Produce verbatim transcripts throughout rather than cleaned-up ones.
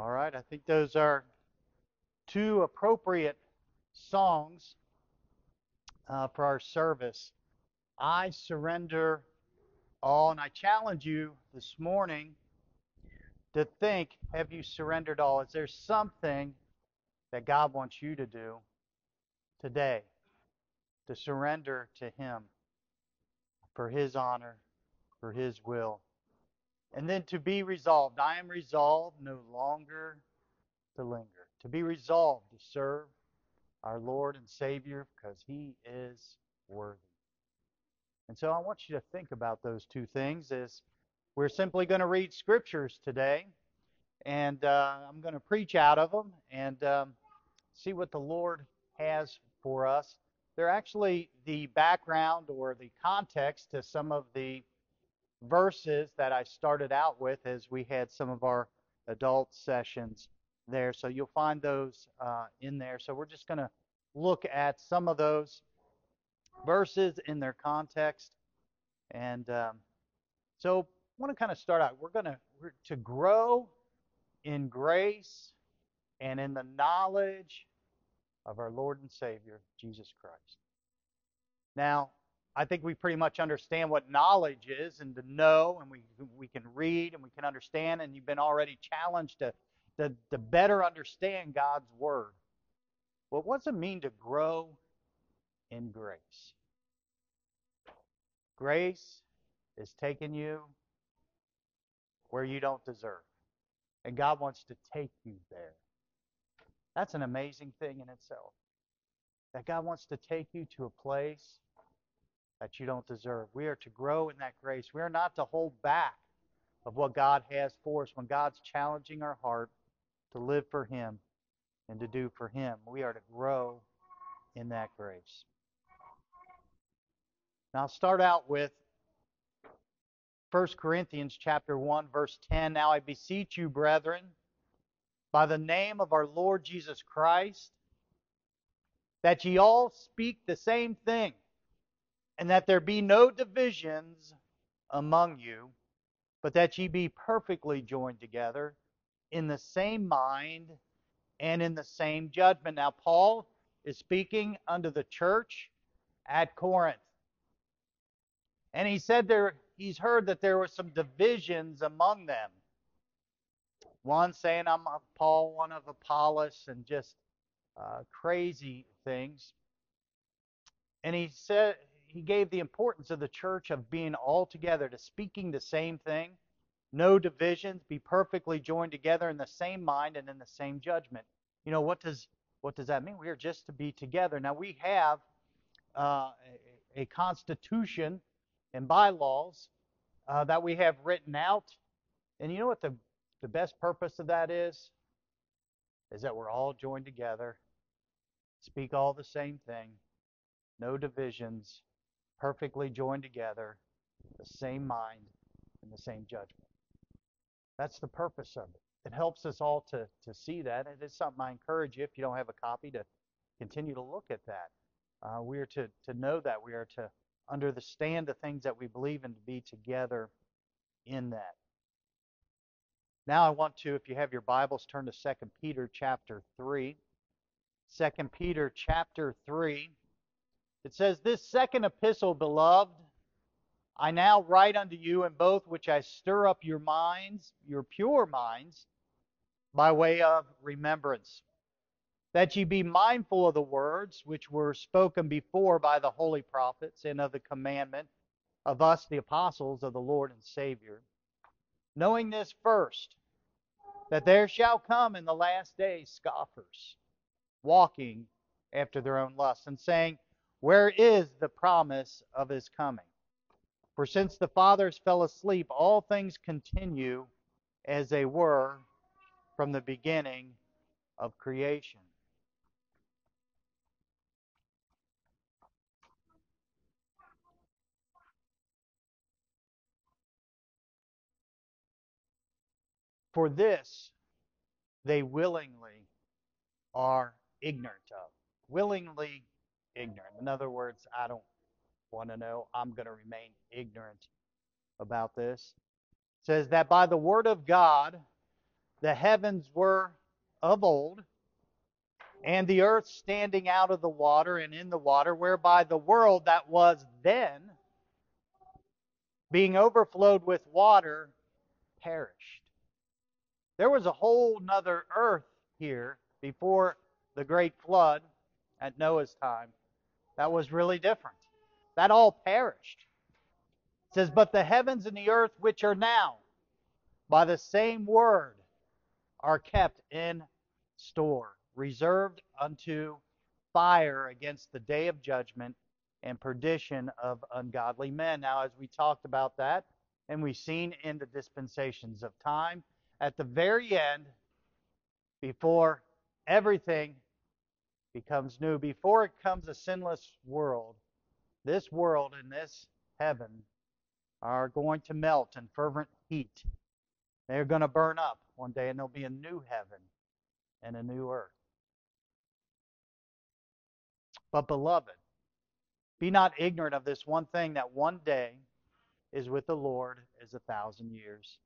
All right, I think those are two appropriate songs uh, for our service. I surrender all, and I challenge you this morning to think, have you surrendered all? Is there something that God wants you to do today to surrender to Him for His honor, for His will? And then to be resolved. I am resolved no longer to linger. To be resolved to serve our Lord and Savior because He is worthy. And so I want you to think about those two things as we're simply going to read scriptures today. And uh, I'm going to preach out of them and um, see what the Lord has for us. They're actually the background or the context to some of the verses that I started out with as we had some of our adult sessions there. So you'll find those uh, in there. So we're just going to look at some of those verses in their context. And um, so I want to kind of start out. We're going to we're to grow in grace and in the knowledge of our Lord and Savior, Jesus Christ. Now, I think we pretty much understand what knowledge is and to know, and we we can read and we can understand, and you've been already challenged to, to, to better understand God's Word. Well, what does it mean to grow in grace? Grace is taking you where you don't deserve, and God wants to take you there. That's an amazing thing in itself, that God wants to take you to a place that you don't deserve. We are to grow in that grace. We are not to hold back of what God has for us when God's challenging our heart to live for Him and to do for Him. We are to grow in that grace. Now I'll start out with First Corinthians chapter one, verse ten. Now I beseech you, brethren, by the name of our Lord Jesus Christ, that ye all speak the same thing, and that there be no divisions among you, but that ye be perfectly joined together in the same mind and in the same judgment. Now, Paul is speaking unto the church at Corinth. And he said there, he's heard that there were some divisions among them. One saying, I'm of Paul, one of Apollos, and just uh, crazy things. And he said, he gave the importance of the church of being all together, to speaking the same thing, no divisions, be perfectly joined together in the same mind and in the same judgment. You know, what does what does that mean? We are just to be together. Now, we have uh, a, a constitution and bylaws uh, that we have written out. And you know what the, the best purpose of that is? Is that we're all joined together, speak all the same thing, no divisions, perfectly joined together, the same mind and the same judgment. That's the purpose of it. It helps us all to, to see that. It is something I encourage you, if you don't have a copy, to continue to look at that. Uh, we are to, to know that. We are to understand the things that we believe in, to be together in that. Now I want to, if you have your Bibles, turn to Second Peter chapter three. Second Peter chapter three. It says, This second epistle, beloved, I now write unto you in both which I stir up your minds, your pure minds, by way of remembrance, that ye be mindful of the words which were spoken before by the holy prophets, and of the commandment of us, the apostles of the Lord and Savior. Knowing this first, that there shall come in the last days scoffers, walking after their own lusts, and saying, Where is the promise of His coming? For since the fathers fell asleep, all things continue as they were from the beginning of creation. For this they willingly are ignorant of. Willingly ignorant. In other words, I don't want to know. I'm going to remain ignorant about this. It says that by the word of God the heavens were of old, and the earth standing out of the water and in the water, whereby the world that was then, being overflowed with water, perished. There was a whole nother earth here before the great flood at Noah's time that was really different. That all perished. It says, but the heavens and the earth which are now, by the same word, are kept in store, reserved unto fire against the day of judgment and perdition of ungodly men. Now, as we talked about that, and we've seen in the dispensations of time, at the very end, before everything becomes new, before it comes a sinless world, this world and this heaven are going to melt in fervent heat. They're going to burn up one day, and there'll be a new heaven and a new earth. But, beloved, be not ignorant of this one thing, that one day is with the Lord as a thousand years,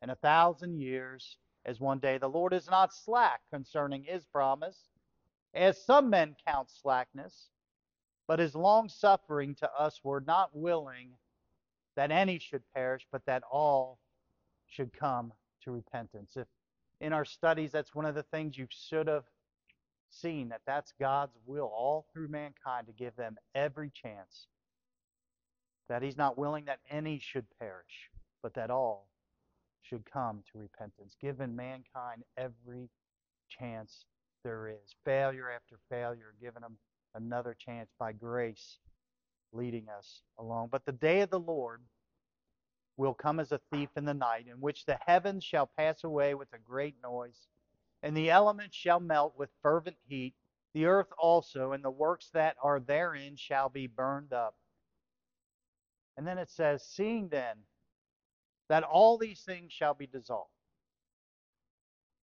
and a thousand years as one day. The Lord is not slack concerning his promise, as some men count slackness, but is long-suffering to us, were not willing that any should perish, but that all should come to repentance. If in our studies, that's one of the things you should have seen, that that's God's will all through mankind, to give them every chance, that he's not willing that any should perish, but that all should come to repentance, giving mankind every chance there is, failure after failure, giving them another chance by grace, leading us along. But the day of the Lord will come as a thief in the night, in which the heavens shall pass away with a great noise, and the elements shall melt with fervent heat, the earth also, and the works that are therein shall be burned up. And then it says, seeing then that all these things shall be dissolved,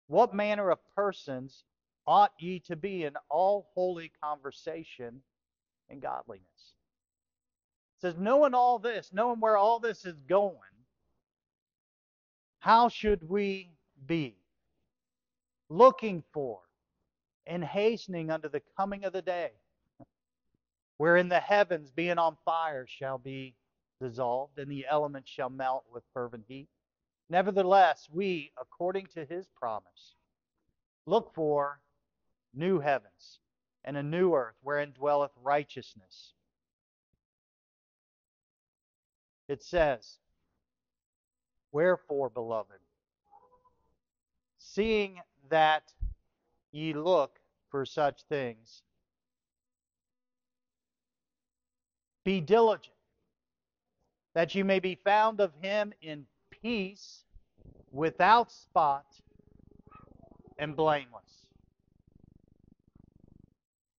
what manner of persons ought ye to be in all holy conversation and godliness? It says, knowing all this, knowing where all this is going, how should we be? Looking for and hastening unto the coming of the day, wherein the heavens being on fire shall be dissolved, and the elements shall melt with fervent heat. Nevertheless, we, according to his promise, look for new heavens and a new earth, wherein dwelleth righteousness. It says, wherefore, beloved, seeing that ye look for such things, be diligent that ye may be found of him in peace, without spot, and blameless.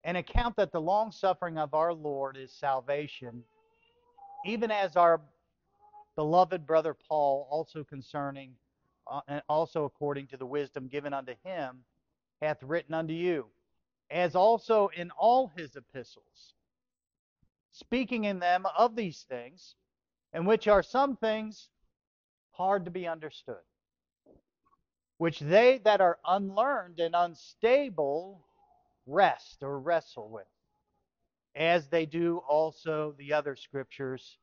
And account that the long-suffering of our Lord is salvation, even as our beloved brother Paul also concerning Uh, and also according to the wisdom given unto him, hath written unto you, as also in all his epistles, speaking in them of these things, in which are some things hard to be understood, which they that are unlearned and unstable rest or wrestle with, as they do also the other scriptures,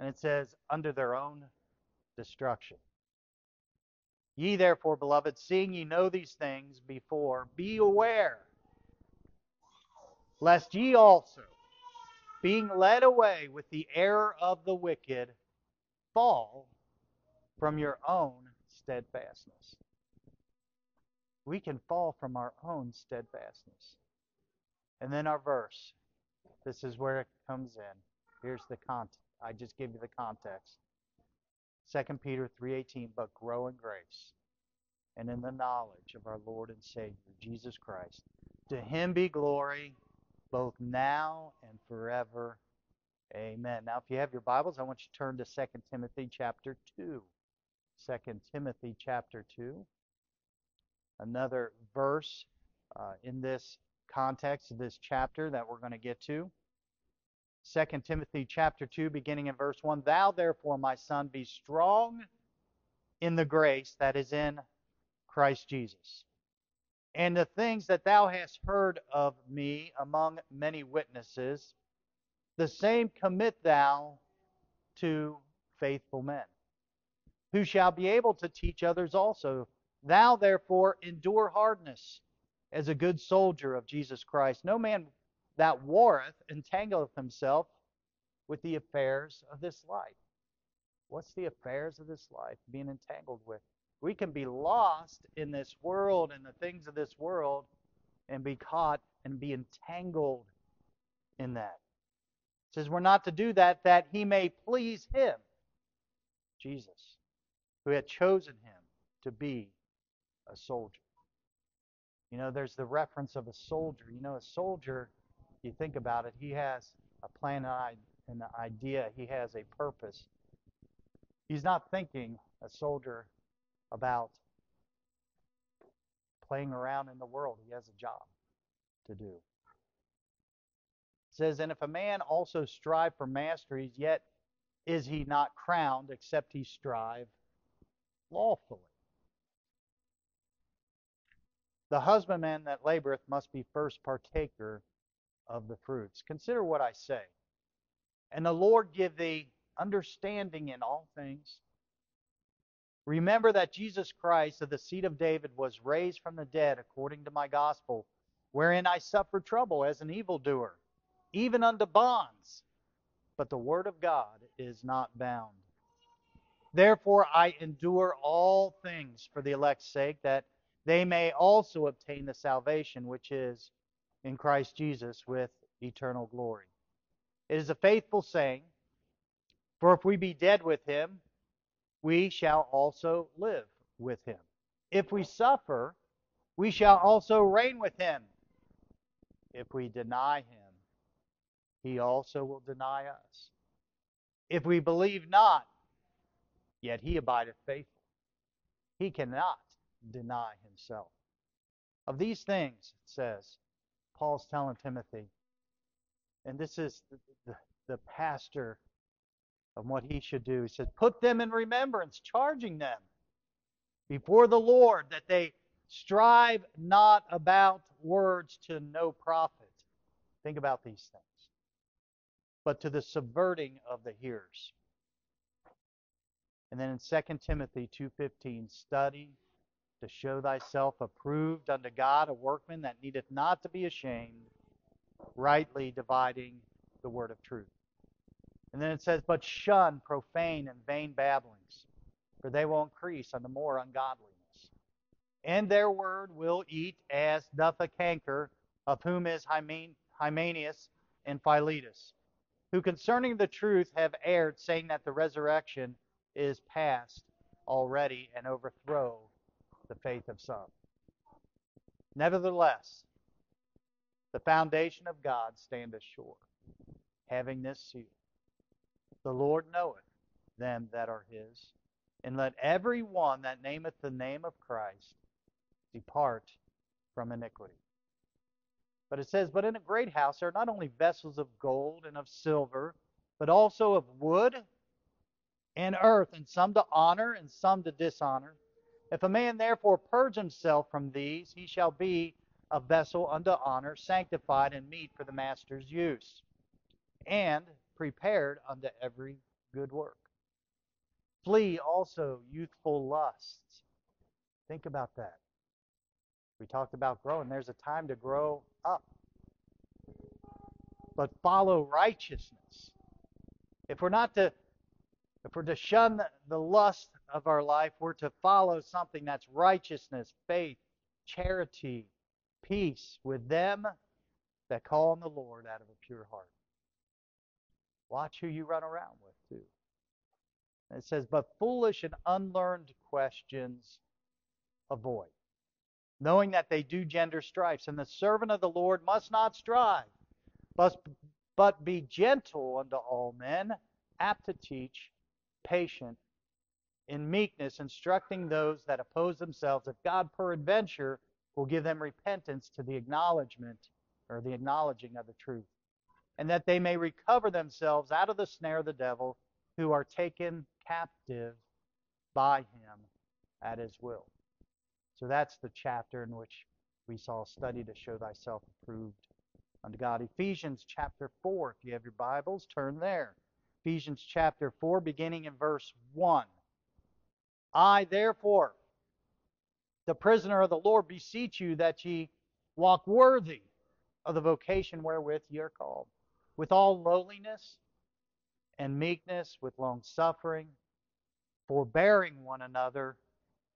and it says, under their own destruction. Ye therefore, beloved, seeing ye know these things before, be aware, lest ye also, being led away with the error of the wicked, fall from your own steadfastness. We can fall from our own steadfastness. And then our verse, this is where it comes in. Here's the context. I just gave you the context. Second Peter three eighteen, but grow in grace and in the knowledge of our Lord and Savior, Jesus Christ. To him be glory, both now and forever. Amen. Now, if you have your Bibles, I want you to turn to Second Timothy chapter two. Second Timothy chapter two. Another verse uh, in this context of this chapter that we're going to get to. Second Timothy chapter two, beginning in verse one. Thou therefore, my son, be strong in the grace that is in Christ Jesus. And the things that thou hast heard of me among many witnesses, the same commit thou to faithful men, who shall be able to teach others also. Thou therefore endure hardness as a good soldier of Jesus Christ. No man that warreth entangleth himself with the affairs of this life. What's the affairs of this life being entangled with? We can be lost in this world and the things of this world and be caught and be entangled in that. It says we're not to do that, that he may please him, Jesus, who had chosen him to be a soldier. You know, there's the reference of a soldier. You know, a soldier, you think about it, he has a plan and an idea. He has a purpose. He's not thinking, a soldier, about playing around in the world. He has a job to do. It says, and if a man also strive for masteries, yet is he not crowned, except he strive lawfully. The husbandman that laboreth must be first partaker of the fruits. Consider what I say. And the Lord give thee understanding in all things. Remember that Jesus Christ of the seed of David was raised from the dead according to my gospel, wherein I suffer trouble as an evildoer, even unto bonds. But the word of God is not bound. Therefore I endure all things for the elect's sake, that they may also obtain the salvation which is in Christ Jesus with eternal glory. It is a faithful saying, for if we be dead with him, we shall also live with him. If we suffer, we shall also reign with him. If we deny him, he also will deny us. If we believe not, yet he abideth faithful. He cannot deny himself. Of these things, it says, Paul's telling Timothy, and this is the, the, the pastor of what he should do. He says, put them in remembrance, charging them before the Lord that they strive not about words to no profit. Think about these things. But to the subverting of the hearers. And then in Second Timothy two fifteen, study to show thyself approved unto God, a workman that needeth not to be ashamed, rightly dividing the word of truth. And then it says, but shun profane and vain babblings, for they will increase unto more ungodliness. And their word will eat as doth a canker, of whom is Hymenaeus and Philetus, who concerning the truth have erred, saying that the resurrection is past already, and overthrow the faith of some. Nevertheless, the foundation of God standeth sure, having this seal. The Lord knoweth them that are his, and let every one that nameth the name of Christ depart from iniquity. But it says, but in a great house there are not only vessels of gold and of silver, but also of wood and earth, and some to honor and some to dishonor. If a man therefore purge himself from these, he shall be a vessel unto honor, sanctified and meet for the master's use, and prepared unto every good work. Flee also youthful lusts. Think about that. We talked about growing. There's a time to grow up. But follow righteousness. If we're not to If we're to shun the lust of our life, we're to follow something that's righteousness, faith, charity, peace with them that call on the Lord out of a pure heart. Watch who you run around with, too. And it says, but foolish and unlearned questions avoid, knowing that they do gender strifes. And the servant of the Lord must not strive, but be gentle unto all men, apt to teach, patient in meekness, instructing those that oppose themselves, if God peradventure will give them repentance to the acknowledgement or the acknowledging of the truth, and that they may recover themselves out of the snare of the devil, who are taken captive by him at his will. So that's the chapter in which we saw a study to show thyself approved unto God. Ephesians chapter four, if you have your Bibles, turn there. Ephesians chapter four, beginning in verse one. I, therefore, the prisoner of the Lord, beseech you that ye walk worthy of the vocation wherewith ye are called, with all lowliness and meekness, with longsuffering, forbearing one another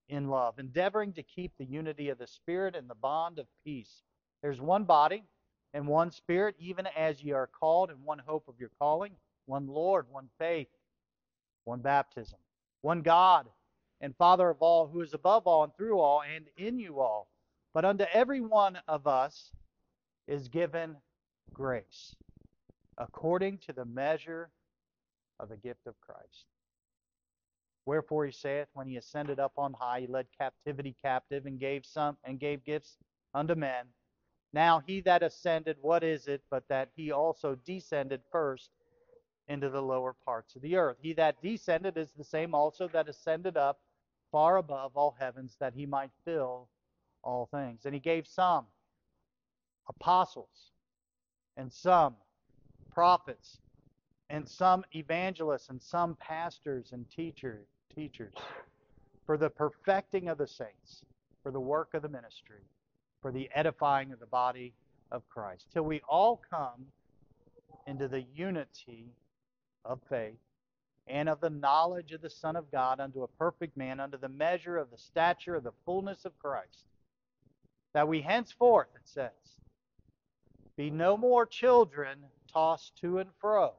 in love, endeavoring to keep the unity of the Spirit and the bond of peace. There's one body and one Spirit, even as ye are called, and one hope of your calling, one Lord, one faith, one baptism, one God and Father of all, who is above all and through all and in you all. But unto every one of us is given grace according to the measure of the gift of Christ. Wherefore he saith, when he ascended up on high, he led captivity captive, and gave some and gave gifts unto men. Now he that ascended, what is it but that he also descended first into the lower parts of the earth? He that descended is the same also that ascended up far above all heavens, that he might fill all things. And he gave some apostles, and some prophets, and some evangelists, and some pastors and teacher, teachers, for the perfecting of the saints, for the work of the ministry, for the edifying of the body of Christ, till we all come into the unity of faith and of the knowledge of the Son of God, unto a perfect man, unto the measure of the stature of the fullness of Christ, that we henceforth, it says, be no more children tossed to and fro,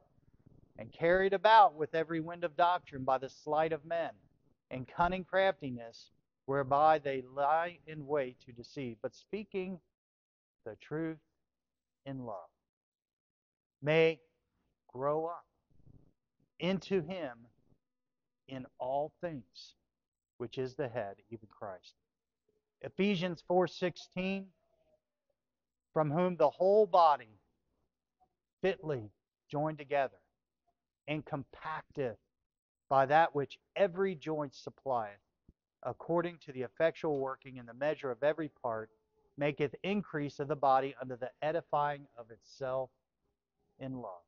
and carried about with every wind of doctrine by the sleight of men, and cunning craftiness, whereby they lie in wait to deceive, but speaking the truth in love, may grow up into him in all things, which is the head, even Christ. Ephesians four sixteen, from whom the whole body fitly joined together and compacted by that which every joint supplieth, according to the effectual working in the measure of every part, maketh increase of the body unto the edifying of itself in love.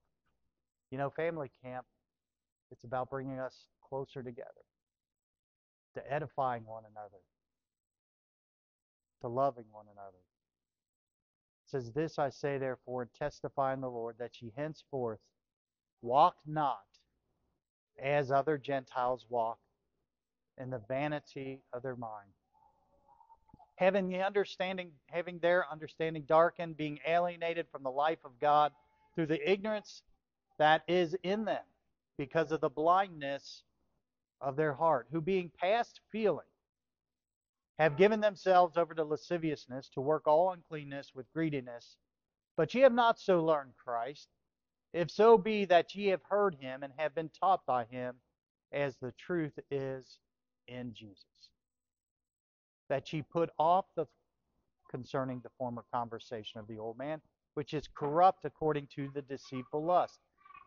You know, family camp, it's about bringing us closer together, to edifying one another, to loving one another. It says, this I say therefore, and testify in the Lord, that ye henceforth walk not as other Gentiles walk, in the vanity of their mind, having the understanding, having their understanding darkened, being alienated from the life of God through the ignorance that is in them, because of the blindness of their heart, who being past feeling have given themselves over to lasciviousness, to work all uncleanness with greediness. But ye have not so learned Christ, if so be that ye have heard him, and have been taught by him, as the truth is in Jesus, that ye put off the concerning the former conversation of the old man, which is corrupt according to the deceitful lust,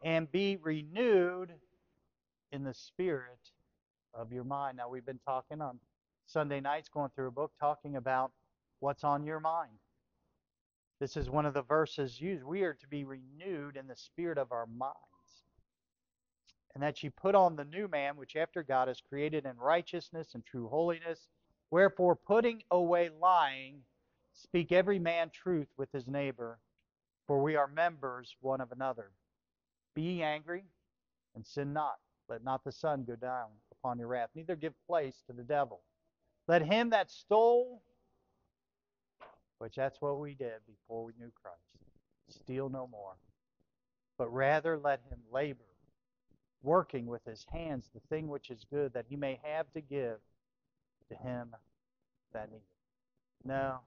and be renewed in the spirit of your mind. Now, we've been talking on Sunday nights, going through a book, talking about what's on your mind. This is one of the verses used. We are to be renewed in the spirit of our minds. And that ye put on the new man, which after God is created in righteousness and true holiness. Wherefore, putting away lying, speak every man truth with his neighbor, for we are members one of another. Be ye angry, and sin not. Let not the sun go down upon your wrath, neither give place to the devil. Let him that stole, which that's what we did before we knew Christ, steal no more, but rather let him labor, working with his hands the thing which is good, that he may have to give to him that needeth. No,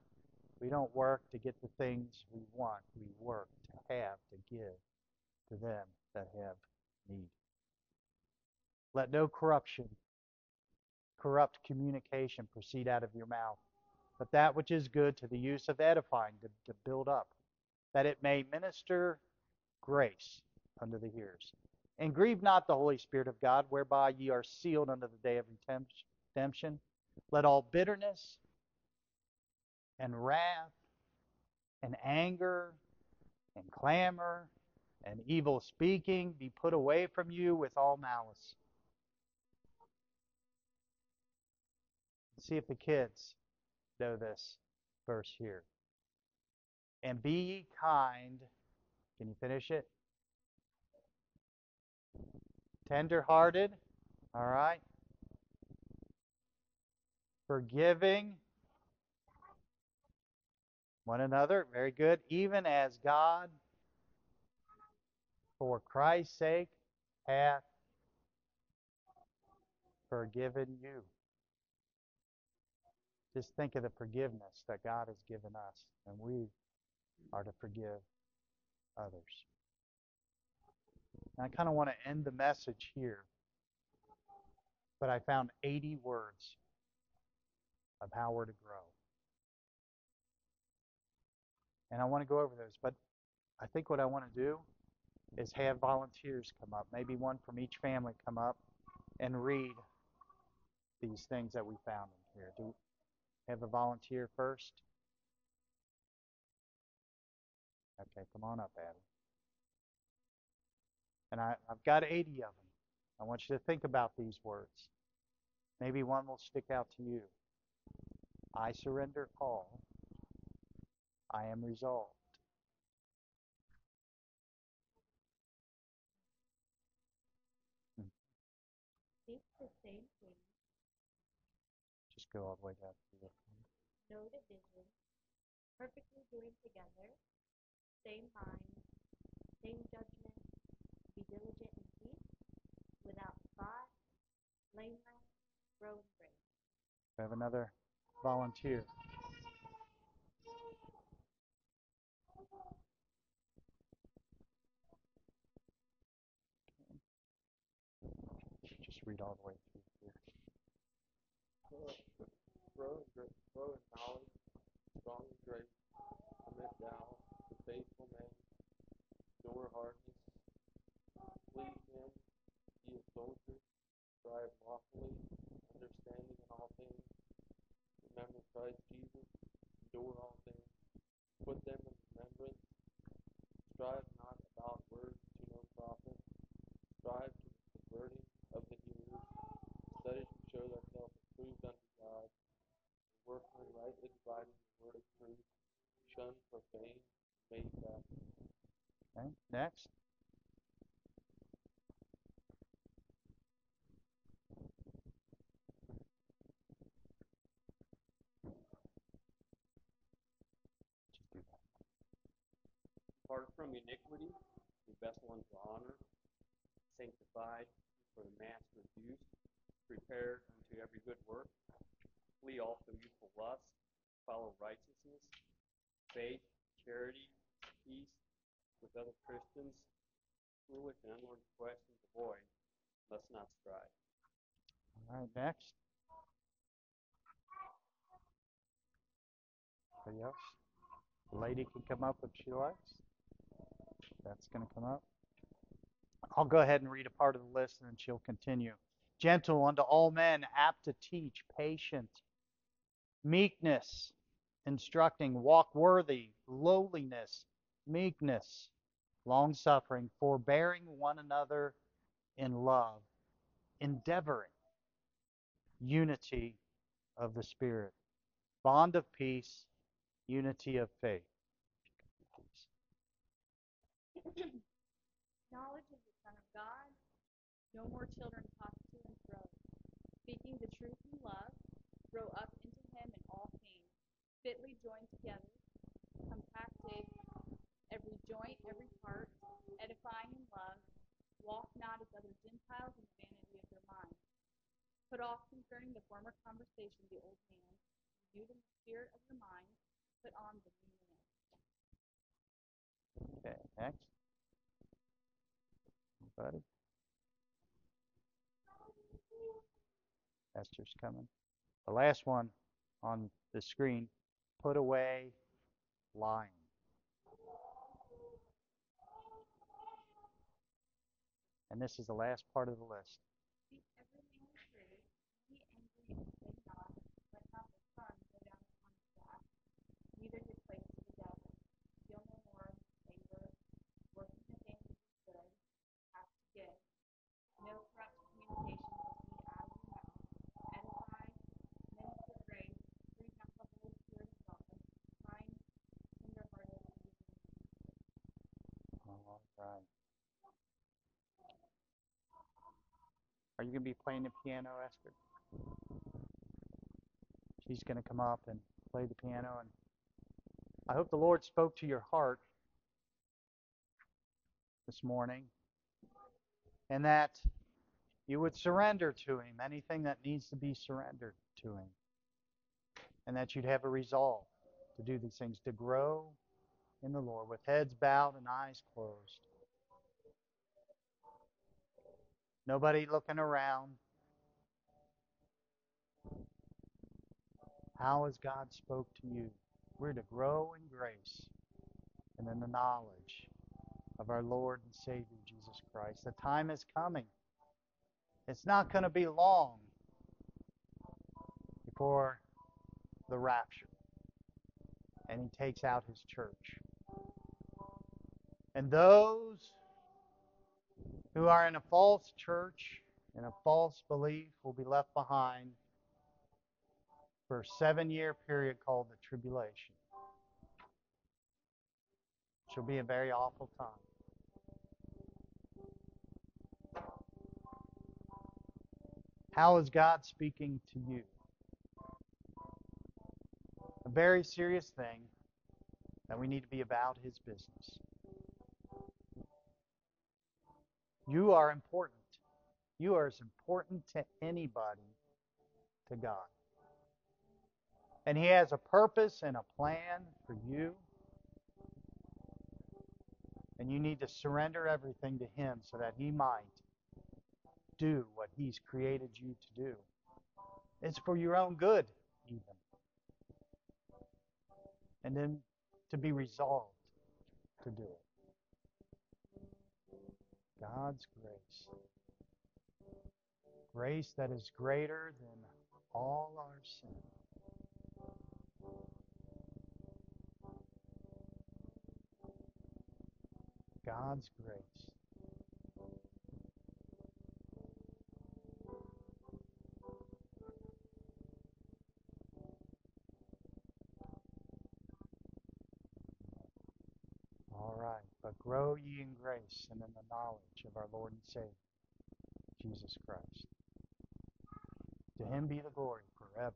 we don't work to get the things we want. We work to have to give to them that have need. Let no corruption, corrupt communication proceed out of your mouth, but that which is good to the use of edifying, to, to build up, that it may minister grace unto the hearers. And grieve not the Holy Spirit of God, whereby ye are sealed unto the day of redemption. Let all bitterness and wrath and anger and clamor and evil speaking be put away from you with all malice. See if the kids know this verse here. And be ye kind. Can you finish it? Tender-hearted. All right. Forgiving one another. Very good. Even as God, for Christ's sake, hath forgiven you. Just think of the forgiveness that God has given us, and we are to forgive others. And I kind of want to end the message here, but I found eighty words of how we're to grow. And I want to go over those, but I think what I want to do is have volunteers come up, maybe one from each family come up and read these things that we found in here. Do have a volunteer first? Okay, come on up, Adam. And I, I've got eighty of them. I want you to think about these words. Maybe one will stick out to you. I surrender all. I am resolved. Hmm. Think the same thing. Just go all the way down to the end. No division. Perfectly joined together. Same mind, same judgment, be diligent in peace, without spot, blameless, growing grace. We have another volunteer. Just read all the way through here. Grow in knowledge, strong in grace, commit thou. Faithful man, endure hardness, please him, be a soldier, strive lawfully, understanding in all things, remember Christ Jesus, endure all things, put them in remembrance, strive not about words to no profit, strive to the converting of the hearers, study to show thyself approved unto God, workmen rightly dividing the word of truth, shun profane. Okay, next. Apart from iniquity, the best one to honor, sanctified for the master's use, prepared unto every good work. Flee also youthful lust, follow righteousness, faith, charity, peace with other Christians, foolish and unlearned questions avoid, let's not strive. All right, next. Anybody else? The lady can come up if she likes. That's going to come up. I'll go ahead and read a part of the list and then she'll continue. Gentle unto all men, apt to teach, patient, meekness, instructing, walk worthy, lowliness, meekness, long-suffering, forbearing one another in love, endeavoring unity of the Spirit, bond of peace, unity of faith. Knowledge of the Son of God, no more children tossed to and fro, speaking the truth in love, grow up into Him in all things, fitly joined together, compacted, every joint, every part, edifying in love, walk not as other Gentiles in the vanity of their mind. Put off concerning the former conversation the old man, renewed in the spirit of your mind, put on the new man. Okay, next. Anybody? Esther's coming. The last one on the screen, put away lying. And this is the last part of the list. Speak everything true, be angry and sin not, let not the sun go down upon the wrath, Are you going to be playing the piano? Asked her. She's going to come up and play the piano. And I hope the Lord spoke to your heart this morning, and that you would surrender to Him anything that needs to be surrendered to Him, and that you'd have a resolve to do these things, to grow in the Lord with heads bowed and eyes closed. Nobody looking around. How has God spoke to you? We're to grow in grace and in the knowledge of our Lord and Savior Jesus Christ. The time is coming. It's not going to be long before the rapture, and He takes out His church. And those who are in a false church and a false belief will be left behind for a seven-year period called the tribulation. It will be a very awful time. How is God speaking to you? A very serious thing that we need to be about His business. You are important. You are as important to anybody, to God. And He has a purpose and a plan for you. And you need to surrender everything to Him so that He might do what He's created you to do. It's for your own good, even. And then to be resolved to do it. God's grace. Grace that is greater than all our sin. God's grace. All right. But grow ye in grace and in the knowledge of our Lord and Savior, Jesus Christ. To Him be the glory forever.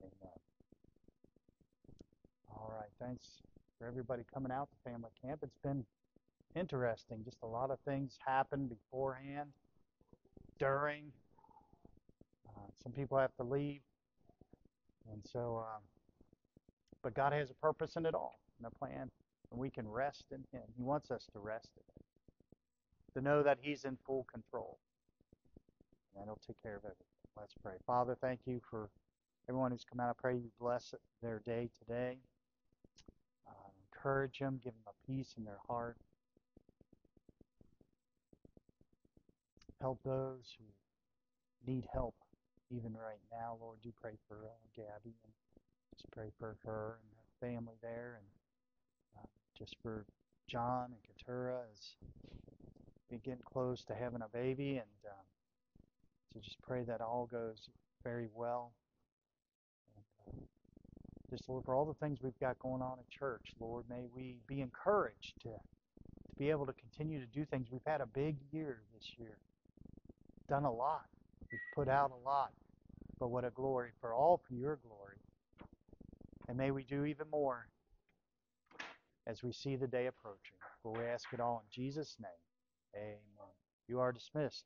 Amen. All right, thanks for everybody coming out to Family Camp. It's been interesting. Just a lot of things happened beforehand, during. Uh, some people have to leave. And so, um, but God has a purpose in it all, and a plan. And we can rest in Him. He wants us to rest in Him, to know that He's in full control. And He'll take care of everything. Let's pray. Father, thank You for everyone who's come out. I pray You bless their day today. Uh, encourage them. Give them a peace in their heart. Help those who need help even right now. Lord, do pray for uh, Gabby. And just pray for her and her family there. And uh, just for John and Keturah as we get close to having a baby, and um, so just pray that all goes very well. And, uh, just Lord, for all the things we've got going on at church, Lord, may we be encouraged to, to be able to continue to do things. We've had a big year this year, done a lot, we've put out a lot, but what a glory, for all for Your glory. And may we do even more as we see the day approaching. For we ask it all in Jesus' name. Amen. You are dismissed.